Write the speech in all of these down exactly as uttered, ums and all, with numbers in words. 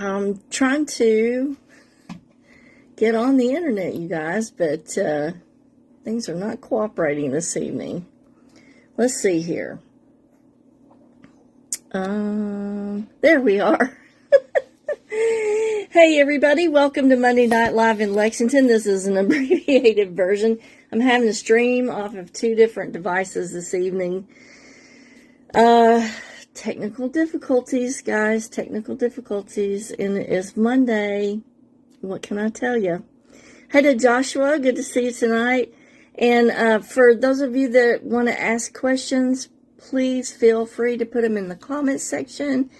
I'm trying to get on the internet, you guys, but uh, things are not cooperating this evening. Let's see here. Um, there we are. Hey, everybody. Welcome to Monday Night Live in Lexington. This is an abbreviated version. I'm having to stream off of two different devices this evening. Uh, technical difficulties, guys. Technical difficulties. And it is Monday. What can I tell you? Hey to Joshua. Good to see you tonight. And uh, for those of you that want to ask questions, please feel free to put them in the comments section.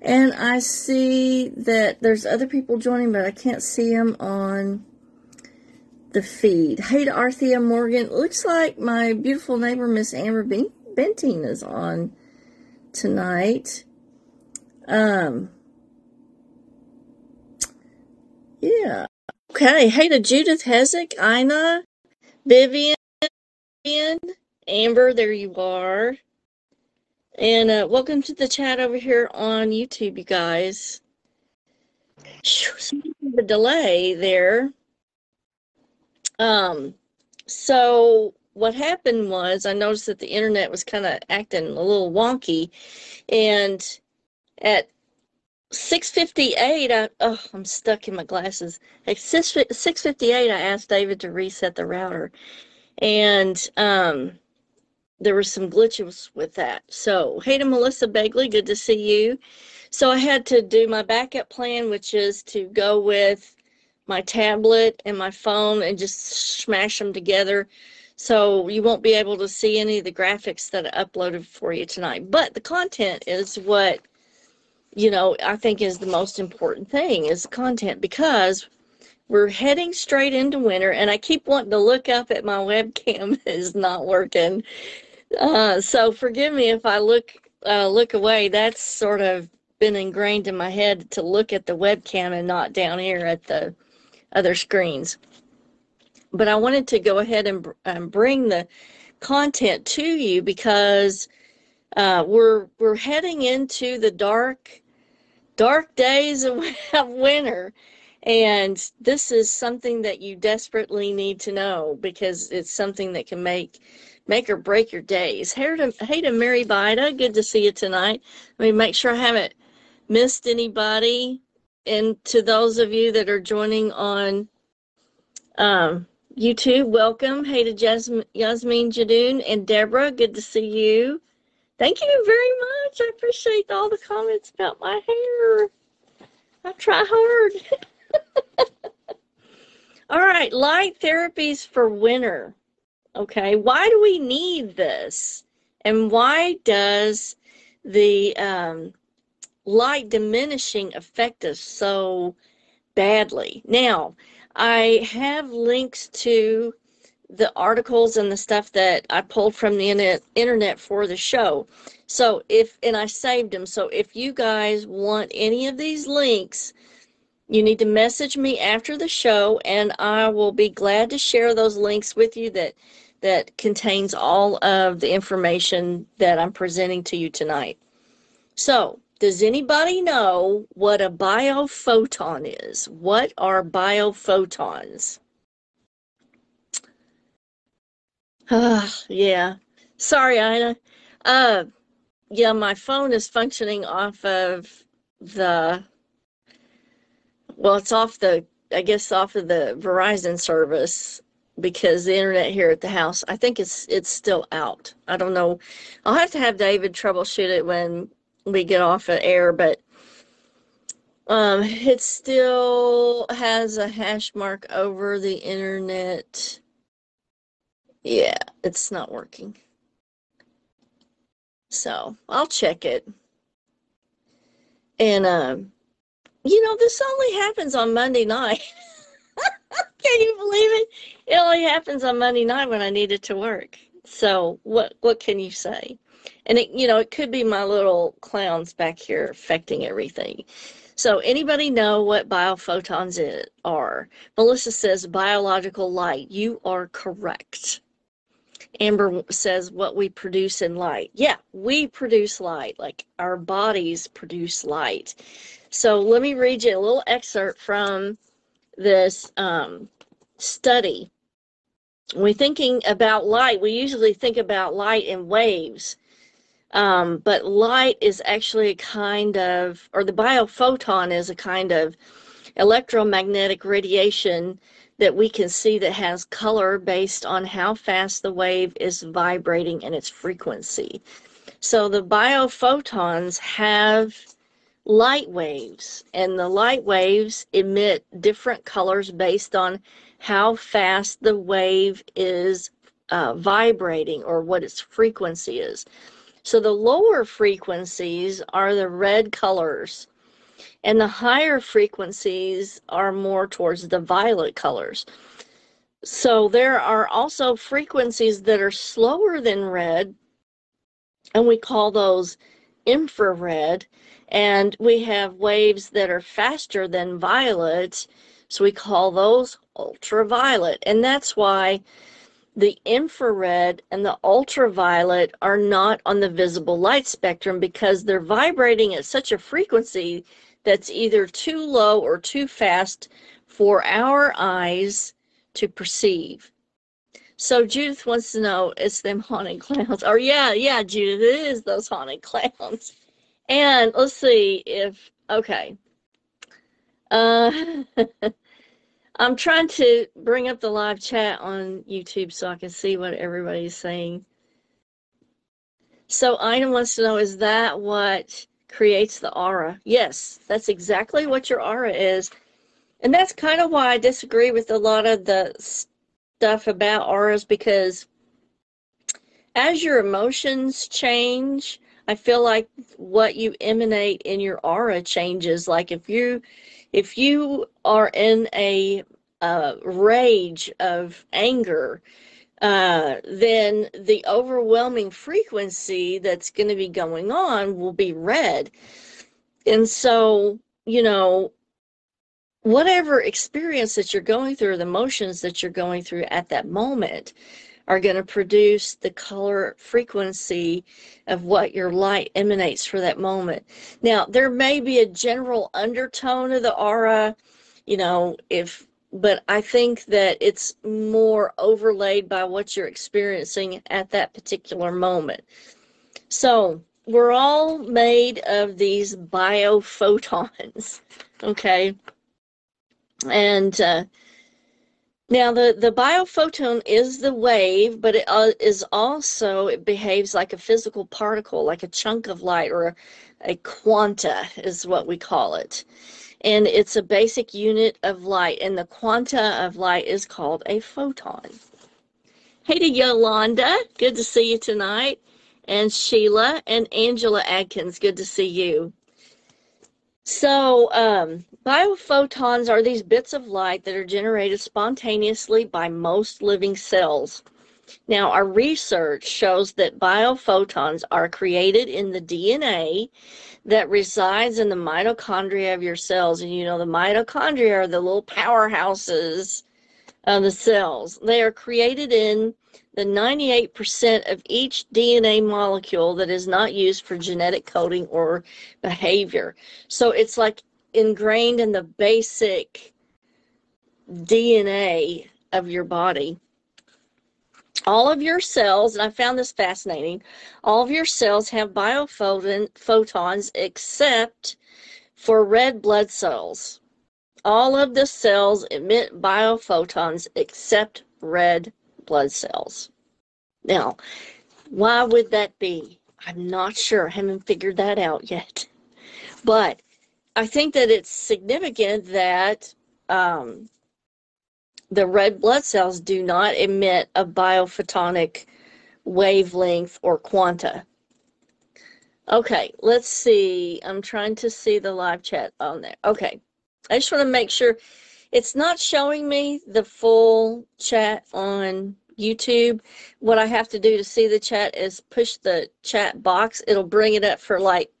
And I see that there's other people joining, but I can't see them on the feed. Hey to Arthea Morgan. Looks like my beautiful neighbor, Miss Amber Benting, is on tonight. Um, yeah. Okay. Hey to Judith Hezick, Ina, Vivian, Amber, there you are. And uh, welcome to the chat over here on YouTube, you guys. The delay there. Um, so what happened was I noticed that the internet was kind of acting a little wonky, and at six fifty-eight, I oh I'm stuck in my glasses. At six fifty-eight, I asked David to reset the router, and um. there were some glitches with that. So, hey to Melissa Begley, good to see you. So I had to do my backup plan, which is to go with my tablet and my phone and just smash them together. So you won't be able to see any of the graphics that I uploaded for you tonight. But the content is what, you know, I think is the most important thing, is content, because we're heading straight into winter, and I keep wanting to look up at my webcam. It's not working. Uh, so forgive me if I look uh, look away. That's sort of been ingrained in my head to look at the webcam and not down here at the other screens. But I wanted to go ahead and, and bring the content to you, because uh, we're we're heading into the dark dark days of winter, and this is something that you desperately need to know, because it's something that can make Make or break your days. Hey to, hey to Mary Vida. Good to see you tonight. Let me make sure I haven't missed anybody. And to those of you that are joining on um, YouTube, welcome. Hey to Jasmine, Yasmin Jadoon and Deborah. Good to see you. Thank you very much. I appreciate all the comments about my hair. I try hard. All right. Light therapies for winter. Okay, why do we need this? And why does the um, light diminishing affect us so badly? Now, I have links to the articles and the stuff that I pulled from the internet for the show. So if, and I saved them. So if you guys want any of these links, you need to message me after the show, and I will be glad to share those links with you that that contains all of the information that I'm presenting to you tonight. So, does anybody know what a biophoton is? What are biophotons? Uh, yeah. Sorry, Ina. Uh, yeah, my phone is functioning off of the, well, it's off the, I guess, off of the Verizon service, because the internet here at the house, I think it's it's still out. I don't know. I'll have to have David troubleshoot it when we get off of air, but um, it still has a hash mark over the internet. Yeah, it's not working. So I'll check it. And, um, you know, this only happens on Monday night. Can you believe it? It only happens on Monday night when I need it to work. So what what can you say? And, it, you know, it could be my little clowns back here affecting everything. So anybody know what biophotons it are? Melissa says biological light. You are correct. Amber says what we produce in light. Yeah, we produce light, like our bodies produce light. So let me read you a little excerpt from this um, study. When we're thinking about light, we usually think about light in waves, um, but light is actually a kind of, or the biophoton is a kind of electromagnetic radiation that we can see that has color based on how fast the wave is vibrating and its frequency. So the biophotons have light waves, and the light waves emit different colors based on how fast the wave is uh, vibrating, or what its frequency is. So the lower frequencies are the red colors, and the higher frequencies are more towards the violet colors. So there are also frequencies that are slower than red, and we call those infrared. And we have waves that are faster than violet, so we call those ultraviolet. And that's why the infrared and the ultraviolet are not on the visible light spectrum, because they're vibrating at such a frequency that's either too low or too fast for our eyes to perceive. So Judith wants to know, it's them haunted clowns. Or yeah, yeah, Judith, it is those haunted clowns. And let's see if, okay. Uh, I'm trying to bring up the live chat on YouTube so I can see what everybody's saying. So Ina wants to know, is that what creates the aura? Yes, that's exactly what your aura is. And that's kind of why I disagree with a lot of the stuff about auras, because as your emotions change, I feel like what you emanate in your aura changes. Like if you if you are in a uh, rage of anger, uh, then the overwhelming frequency that's going to be going on will be red. And so, you know, whatever experience that you're going through, the emotions that you're going through at that moment are going to produce the color frequency of what your light emanates for that moment. Now, there may be a general undertone of the aura, you know, if, but I think that it's more overlaid by what you're experiencing at that particular moment. So we're all made of these biophotons, okay? And, uh, Now, the, the biophoton is the wave, but it uh, is also, it behaves like a physical particle, like a chunk of light, or a, a quanta is what we call it. And it's a basic unit of light, and the quanta of light is called a photon. Hey to Yolanda, good to see you tonight. And Sheila and Angela Adkins, good to see you. So, um, biophotons are these bits of light that are generated spontaneously by most living cells. Now, our research shows that biophotons are created in the D N A that resides in the mitochondria of your cells. And you know, the mitochondria are the little powerhouses of the cells. They are created in the ninety-eight percent of each D N A molecule that is not used for genetic coding or behavior. So it's like ingrained in the basic D N A of your body. All of your cells, and I found this fascinating, all of your cells have biophotons except for red blood cells. All of the cells emit biophotons except red blood cells. Now, why would that be? I'm not sure. I haven't figured that out yet. But I think that it's significant that um, the red blood cells do not emit a biophotonic wavelength or quanta. Okay, let's see. I'm trying to see the live chat on there. Okay, I just want to make sure. It's not showing me the full chat on YouTube. What I have to do to see the chat is push the chat box. It'll bring it up for like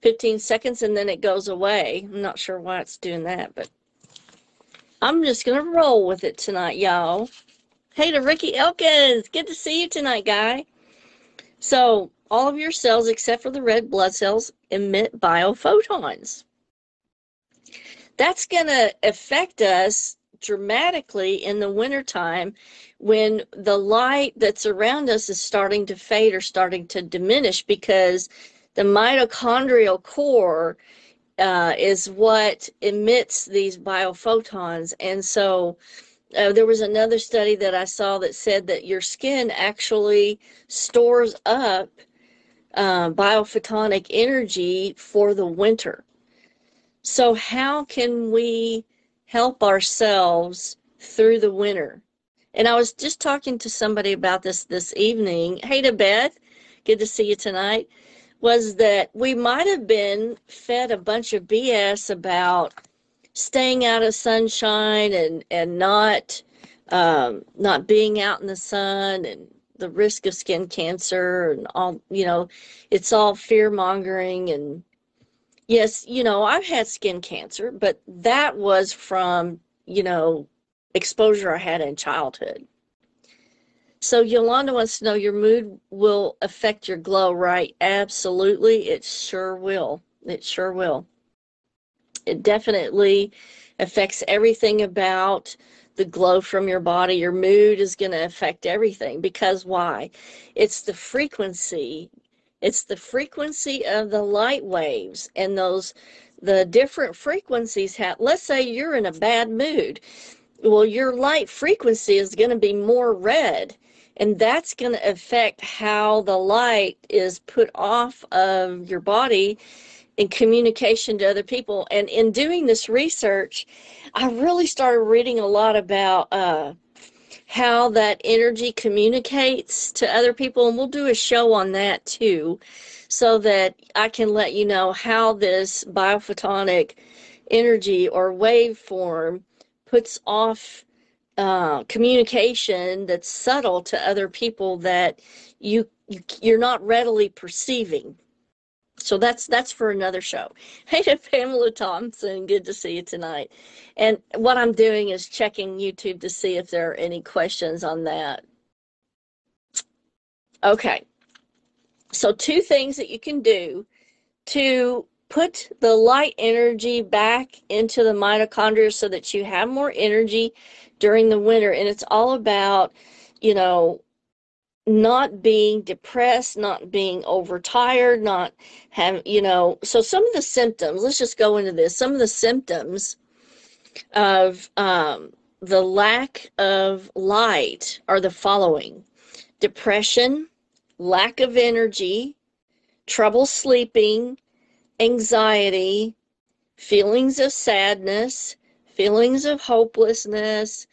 fifteen seconds, and then it goes away. I'm not sure why it's doing that, but I'm just going to roll with it tonight, y'all. Hey to Ricky Elkins. Good to see you tonight, guy. So all of your cells, except for the red blood cells, emit biophotons. That's going to affect us dramatically in the wintertime when the light that's around us is starting to fade or starting to diminish, because the mitochondrial core uh, is what emits these biophotons. And so uh, there was another study that I saw that said that your skin actually stores up uh, biophotonic energy for the winter. So how can we help ourselves through the winter? And I was just talking to somebody about this this evening. Hey to Beth, good to see you tonight. Was that we might have been fed a bunch of B S about staying out of sunshine and and not um, not being out in the sun and the risk of skin cancer and all. You know, it's all fear mongering and. Yes, you know, I've had skin cancer, but that was from, you know, exposure I had in childhood. So Yolanda wants to know, your mood will affect your glow, right? Absolutely, it sure will. It sure will. It definitely affects everything about the glow from your body. Your mood is going to affect everything, because why? It's the frequency. It's the frequency of the light waves and those, the different frequencies. Have, let's say you're in a bad mood. Well, your light frequency is going to be more red, and that's going to affect how the light is put off of your body in communication to other people. And in doing this research, I really started reading a lot about uh, how that energy communicates to other people, and we'll do a show on that too, so that I can let you know how this biophotonic energy or waveform puts off uh, communication that's subtle to other people that you, you you're not readily perceiving. So that's that's for another show. Hey to Pamela Thompson, good to see you tonight. And what I'm doing is checking YouTube to see if there are any questions on that. Okay, so two things that you can do to put the light energy back into the mitochondria so that you have more energy during the winter. And it's all about, you know, not being depressed, not being overtired, not having, you know, so some of the symptoms, let's just go into this. Some of the symptoms of um, the lack of light are the following: depression, lack of energy, trouble sleeping, anxiety, feelings of sadness, feelings of hopelessness,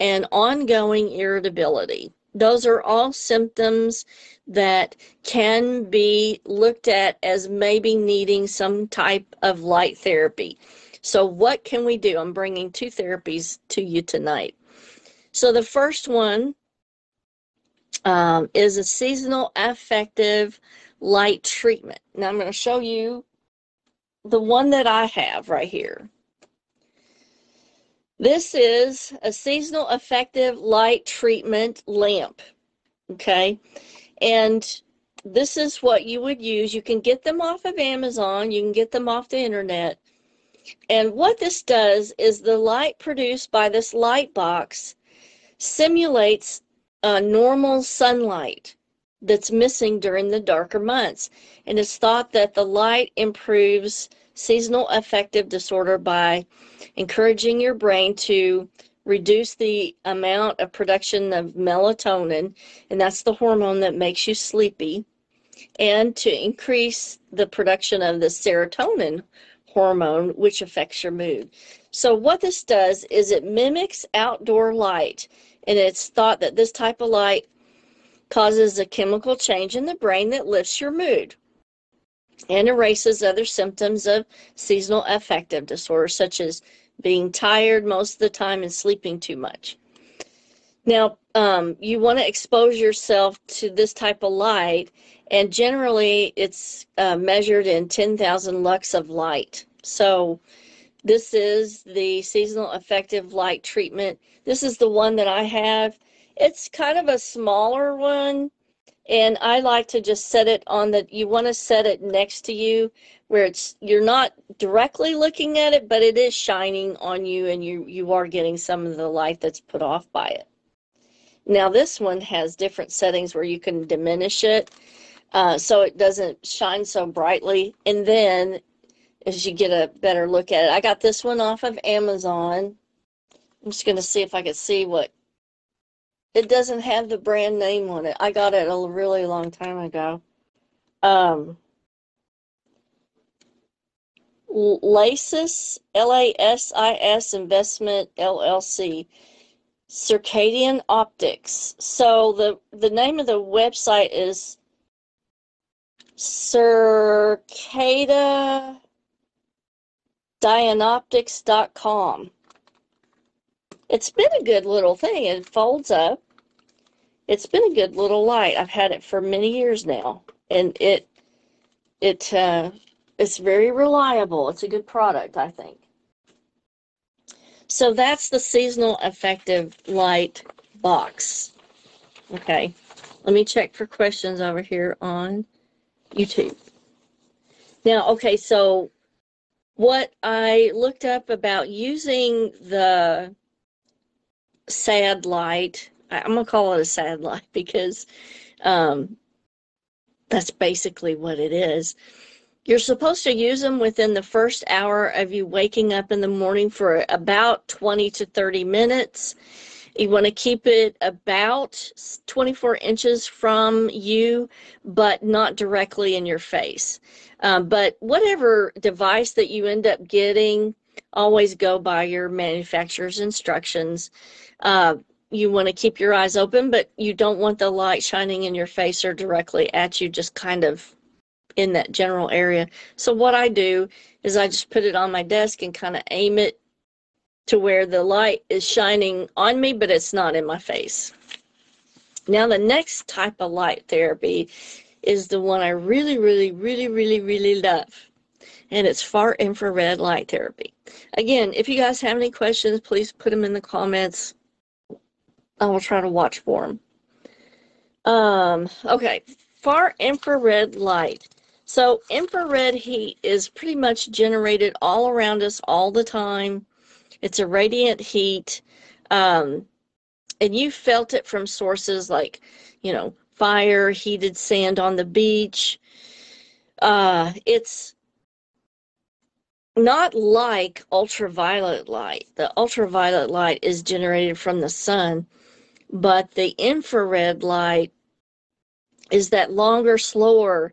and ongoing irritability. Those are all symptoms that can be looked at as maybe needing some type of light therapy. So what can we do? I'm bringing two therapies to you tonight. So the first one um, is a seasonal affective light treatment. Now I'm going to show you the one that I have right here. This is a seasonal affective light treatment lamp, okay? And this is what you would use. You can get them off of Amazon. You can get them off the internet. And what this does is the light produced by this light box simulates a normal sunlight that's missing during the darker months. And it's thought that the light improves seasonal affective disorder by encouraging your brain to reduce the amount of production of melatonin, and that's the hormone that makes you sleepy, and to increase the production of the serotonin hormone, which affects your mood. So what this does is it mimics outdoor light, and it's thought that this type of light causes a chemical change in the brain that lifts your mood and erases other symptoms of seasonal affective disorder, such as being tired most of the time and sleeping too much. Now, um, you want to expose yourself to this type of light, and generally it's uh, measured in ten thousand lux of light. So this is the seasonal affective light treatment. This is the one that I have, It's kind of a smaller one, and I like to just set it on the, you want to set it next to you where it's, you're not directly looking at it, but it is shining on you, and you, you are getting some of the light that's put off by it. Now this one has different settings where you can diminish it uh, so it doesn't shine so brightly, and then as you get a better look at it. I got this one off of Amazon. I'm just going to see if I can see what. It doesn't have the brand name on it. I got it a really long time ago. Um, Lasis, L A S I S Investment L L C, Circadian Optics. So the, the name of the website is circadian optics dot com. It's been a good little thing. It folds up. It's been a good little light. I've had it for many years now, and it it uh, it's very reliable. It's a good product, I think. So that's the seasonal effective light box. Okay, let me check for questions over here on YouTube. Now, okay, so what I looked up about using the sad light, I'm going to call it a sad light because um, that's basically what it is. You're supposed to use them within the first hour of you waking up in the morning for about twenty to thirty minutes. You want to keep it about twenty-four inches from you, but not directly in your face. Um, but whatever device that you end up getting, always go by your manufacturer's instructions. Uh, You want to keep your eyes open, but you don't want the light shining in your face or directly at you, just kind of in that general area. So what I do is I just put it on my desk and kind of aim it to where the light is shining on me, but it's not in my face. Now the next type of light therapy is the one I really, really, really, really, really love, and it's far infrared light therapy. Again, if you guys have any questions, please put them in the comments. I will try to watch for them. Um, okay, far infrared light. So infrared heat is pretty much generated all around us all the time. It's a radiant heat, um, and you felt it from sources like, you know, fire, heated sand on the beach. Uh, it's not like ultraviolet light. The ultraviolet light is generated from the sun. But the infrared light is that longer, slower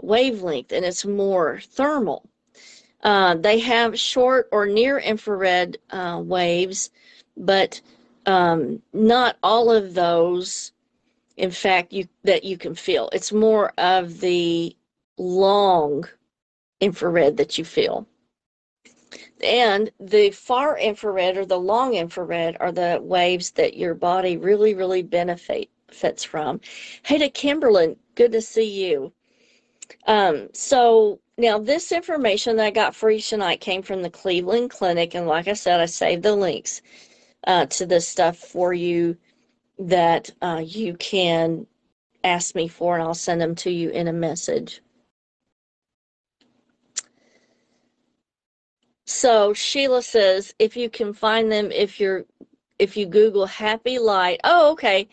wavelength, and it's more thermal. Uh, they have short or near infrared uh, waves, but um, not all of those, in fact, you, that you can feel. It's more of the long infrared that you feel. And the far infrared or the long infrared are the waves that your body really, really benefits from. Hey to Kimberlyn, good to see you. Um, so now this information that I got for you tonight came from the Cleveland Clinic. And like I said, I saved the links uh, to this stuff for you that uh, you can ask me for, and I'll send them to you in a message. So Sheila says, if you can find them, if you're, if you Google happy light. Oh, okay.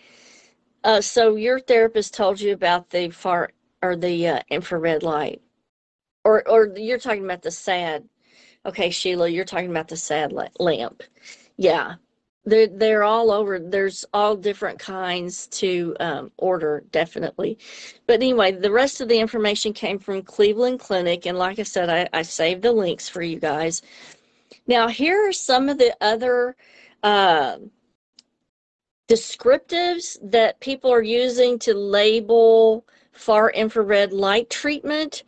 Uh, so your therapist told you about the far or the uh, infrared light, or or you're talking about the sad. Okay, Sheila, you're talking about the sad lamp. Yeah, they're they're all over. There's all different kinds to um, order, definitely. But anyway, the rest of the information came from Cleveland Clinic, and like I said, I, I saved the links for you guys. Now here are some of the other uh, descriptives that people are using to label far infrared light treatment.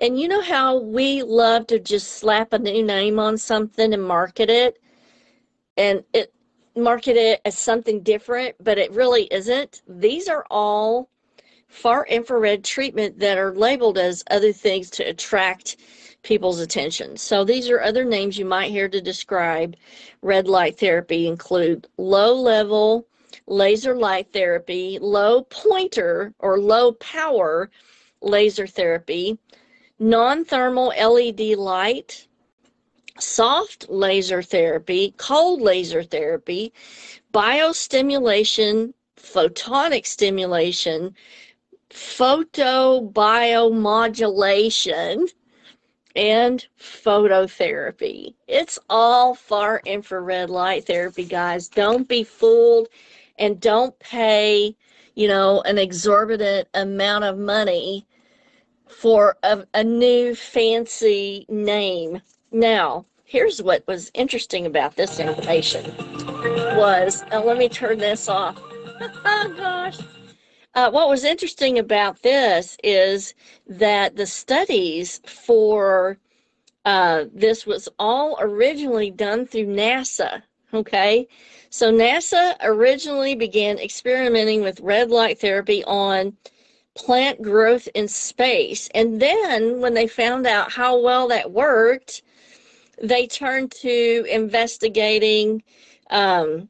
And you know how we love to just slap a new name on something and market it, and it market it as something different, but it really isn't. These are all far infrared treatment that are labeled as other things to attract people's attention. So these are other names you might hear to describe red light therapy. Include low level laser light therapy, low pointer or low power laser therapy, non-thermal L E D light, soft laser therapy, cold laser therapy, biostimulation, photonic stimulation, photobiomodulation, and phototherapy. It's all far infrared light therapy, guys. Don't be fooled, and don't pay, you know, an exorbitant amount of money for a, a new fancy name. Now, here's what was interesting about this information was, uh, let me turn this off. Oh, gosh. Uh, what was interesting about this is that the studies for uh, this was all originally done through NASA, okay? So NASA originally began experimenting with red light therapy on plant growth in space. And then when they found out how well that worked, they turned to investigating um,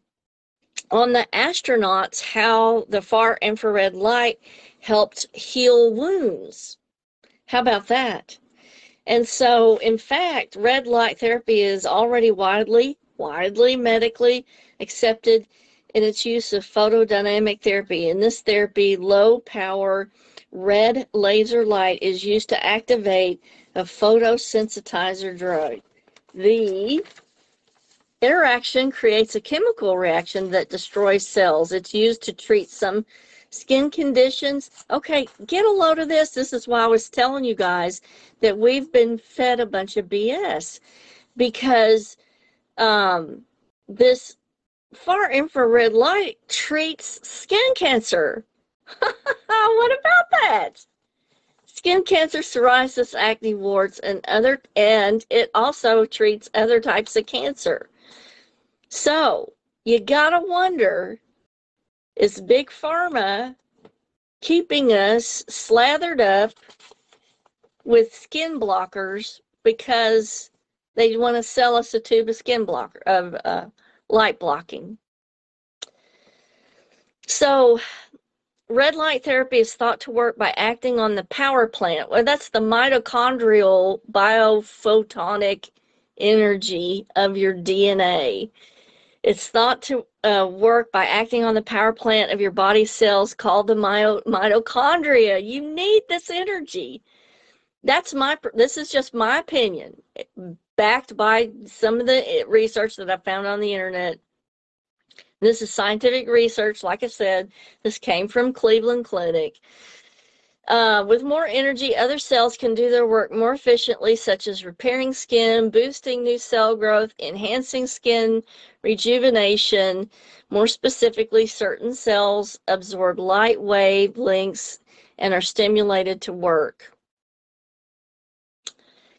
on the astronauts how the far infrared light helped heal wounds. How about that? And so, in fact, red light therapy is already widely, widely medically accepted in its use of photodynamic therapy. In this therapy, low power red laser light is used to activate a photosensitizer drug. The interaction creates a chemical reaction that destroys cells. It's used to treat some skin conditions. Okay, get a load of this. This is why I was telling you guys that we've been fed a bunch of B S, because um, this far infrared light treats skin cancer. What about that? Skin cancer, psoriasis, acne, warts, and other, and it also treats other types of cancer. So you gotta wonder, is Big Pharma keeping us slathered up with skin blockers because they want to sell us a tube of skin blocker of uh, light blocking? So red light therapy is thought to work by acting on the power plant. Well, that's the mitochondrial biophotonic energy of your D N A. It's thought to uh, work by acting on the power plant of your body cells called the myo mitochondria. You need this energy. That's my, this is just my opinion, backed by some of the research that I found on the internet. This is scientific research. Like I said, this came from Cleveland Clinic. Uh, with more energy, other cells can do their work more efficiently, such as repairing skin, boosting new cell growth, enhancing skin rejuvenation. More specifically, certain cells absorb light wavelengths and are stimulated to work.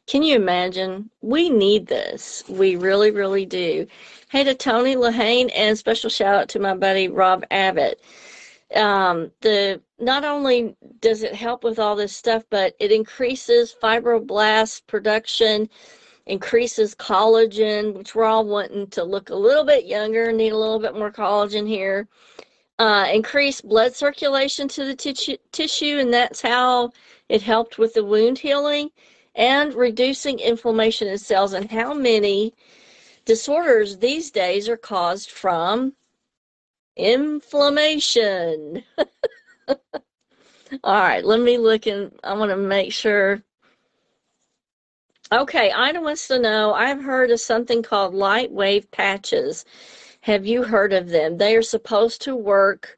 Can you imagine? We need this. We really, really do. Hey to Tony Lahane, and special shout out to my buddy Rob Abbott. Um, the not only does it help with all this stuff, but it increases fibroblast production, increases collagen, which we're all wanting to look a little bit younger, need a little bit more collagen here. Uh, increased blood circulation to the tissue, tissue, and that's how it helped with the wound healing. And reducing inflammation in cells. And how many disorders these days are caused from inflammation? All right, let me look, and I want to make sure. Okay, Ida wants to know, I've heard of something called light wave patches. Have you heard of them? They are supposed to work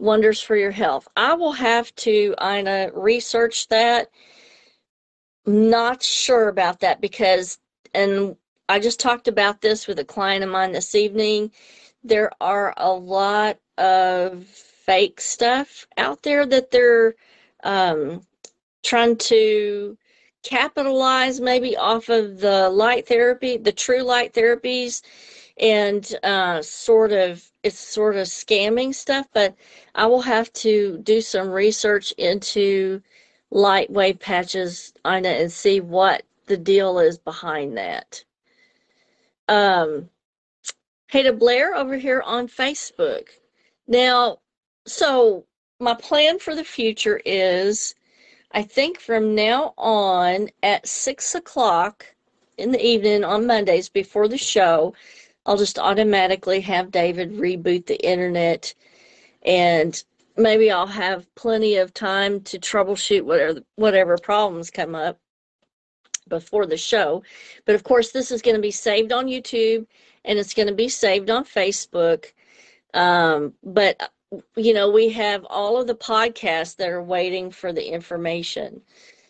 wonders for your health. I will have to, Ida, research that. Not sure about that, because, and I just talked about this with a client of mine this evening, there are a lot of fake stuff out there that they're um, trying to capitalize maybe off of the light therapy, the true light therapies, and uh, sort of, it's sort of scamming stuff. But I will have to do some research into light wave patches, Ina, and see what the deal is behind that. Um, hey to Blair over here on Facebook. Now, so my plan for the future is, I think from now on at six o'clock in the evening on Mondays before the show, I'll just automatically have David reboot the internet, and maybe I'll have plenty of time to troubleshoot whatever whatever problems come up before the show. But of course, this is going to be saved on YouTube, and it's going to be saved on Facebook. Um, but you know, we have all of the podcasts that are waiting for the information.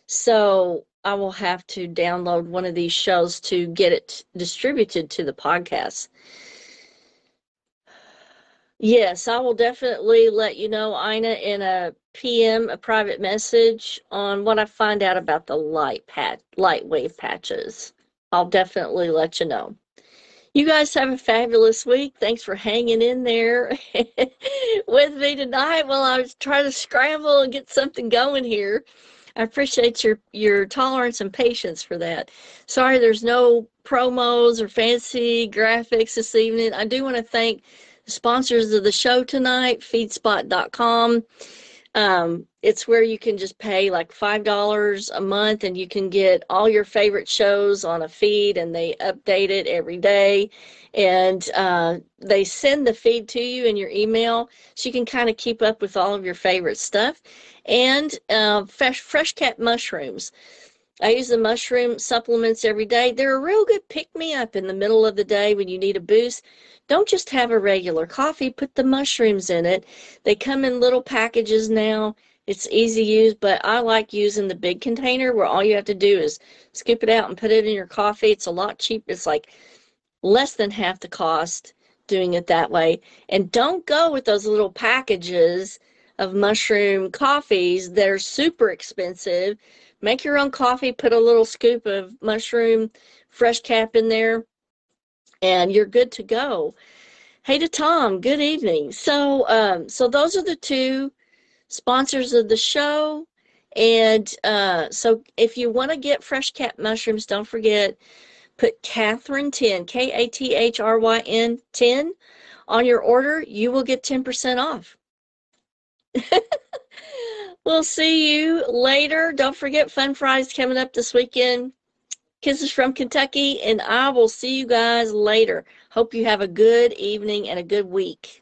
So I will have to download one of these shows to get it distributed to the podcasts. Yes, I will definitely let you know, Ina, in a P M, a private message on what I find out about the light pat light wave patches. I'll definitely let you know. You guys have a fabulous week. Thanks for hanging in there with me tonight while I was trying to scramble and get something going here. I appreciate your, your tolerance and patience for that. Sorry there's no promos or fancy graphics this evening. I do want to thank the sponsors of the show tonight, feedspot dot com. Um, it's where you can just pay like five dollars a month and you can get all your favorite shows on a feed, and they update it every day. And uh, they send the feed to you in your email, so you can kind of keep up with all of your favorite stuff. And uh, fresh, fresh cap mushrooms. I use the mushroom supplements every day. They're a real good pick-me-up in the middle of the day when you need a boost. Don't just have a regular coffee. Put the mushrooms in it. They come in little packages now. It's easy to use, but I like using the big container where all you have to do is scoop it out and put it in your coffee. It's a lot cheaper. It's like less than half the cost doing it that way. And don't go with those little packages of mushroom coffees that are super expensive. Make your own coffee, put a little scoop of mushroom fresh cap in there, and you're good to go. Hey to Tom, good evening. So um, so those are the two sponsors of the show. And uh, so if you want to get fresh cap mushrooms, don't forget, put Kathryn ten, K A T H R Y N ten on your order. You will get ten percent off. We'll see you later. Don't forget, Fun Fries coming up this weekend. Kisses from Kentucky, and I will see you guys later. Hope you have a good evening and a good week.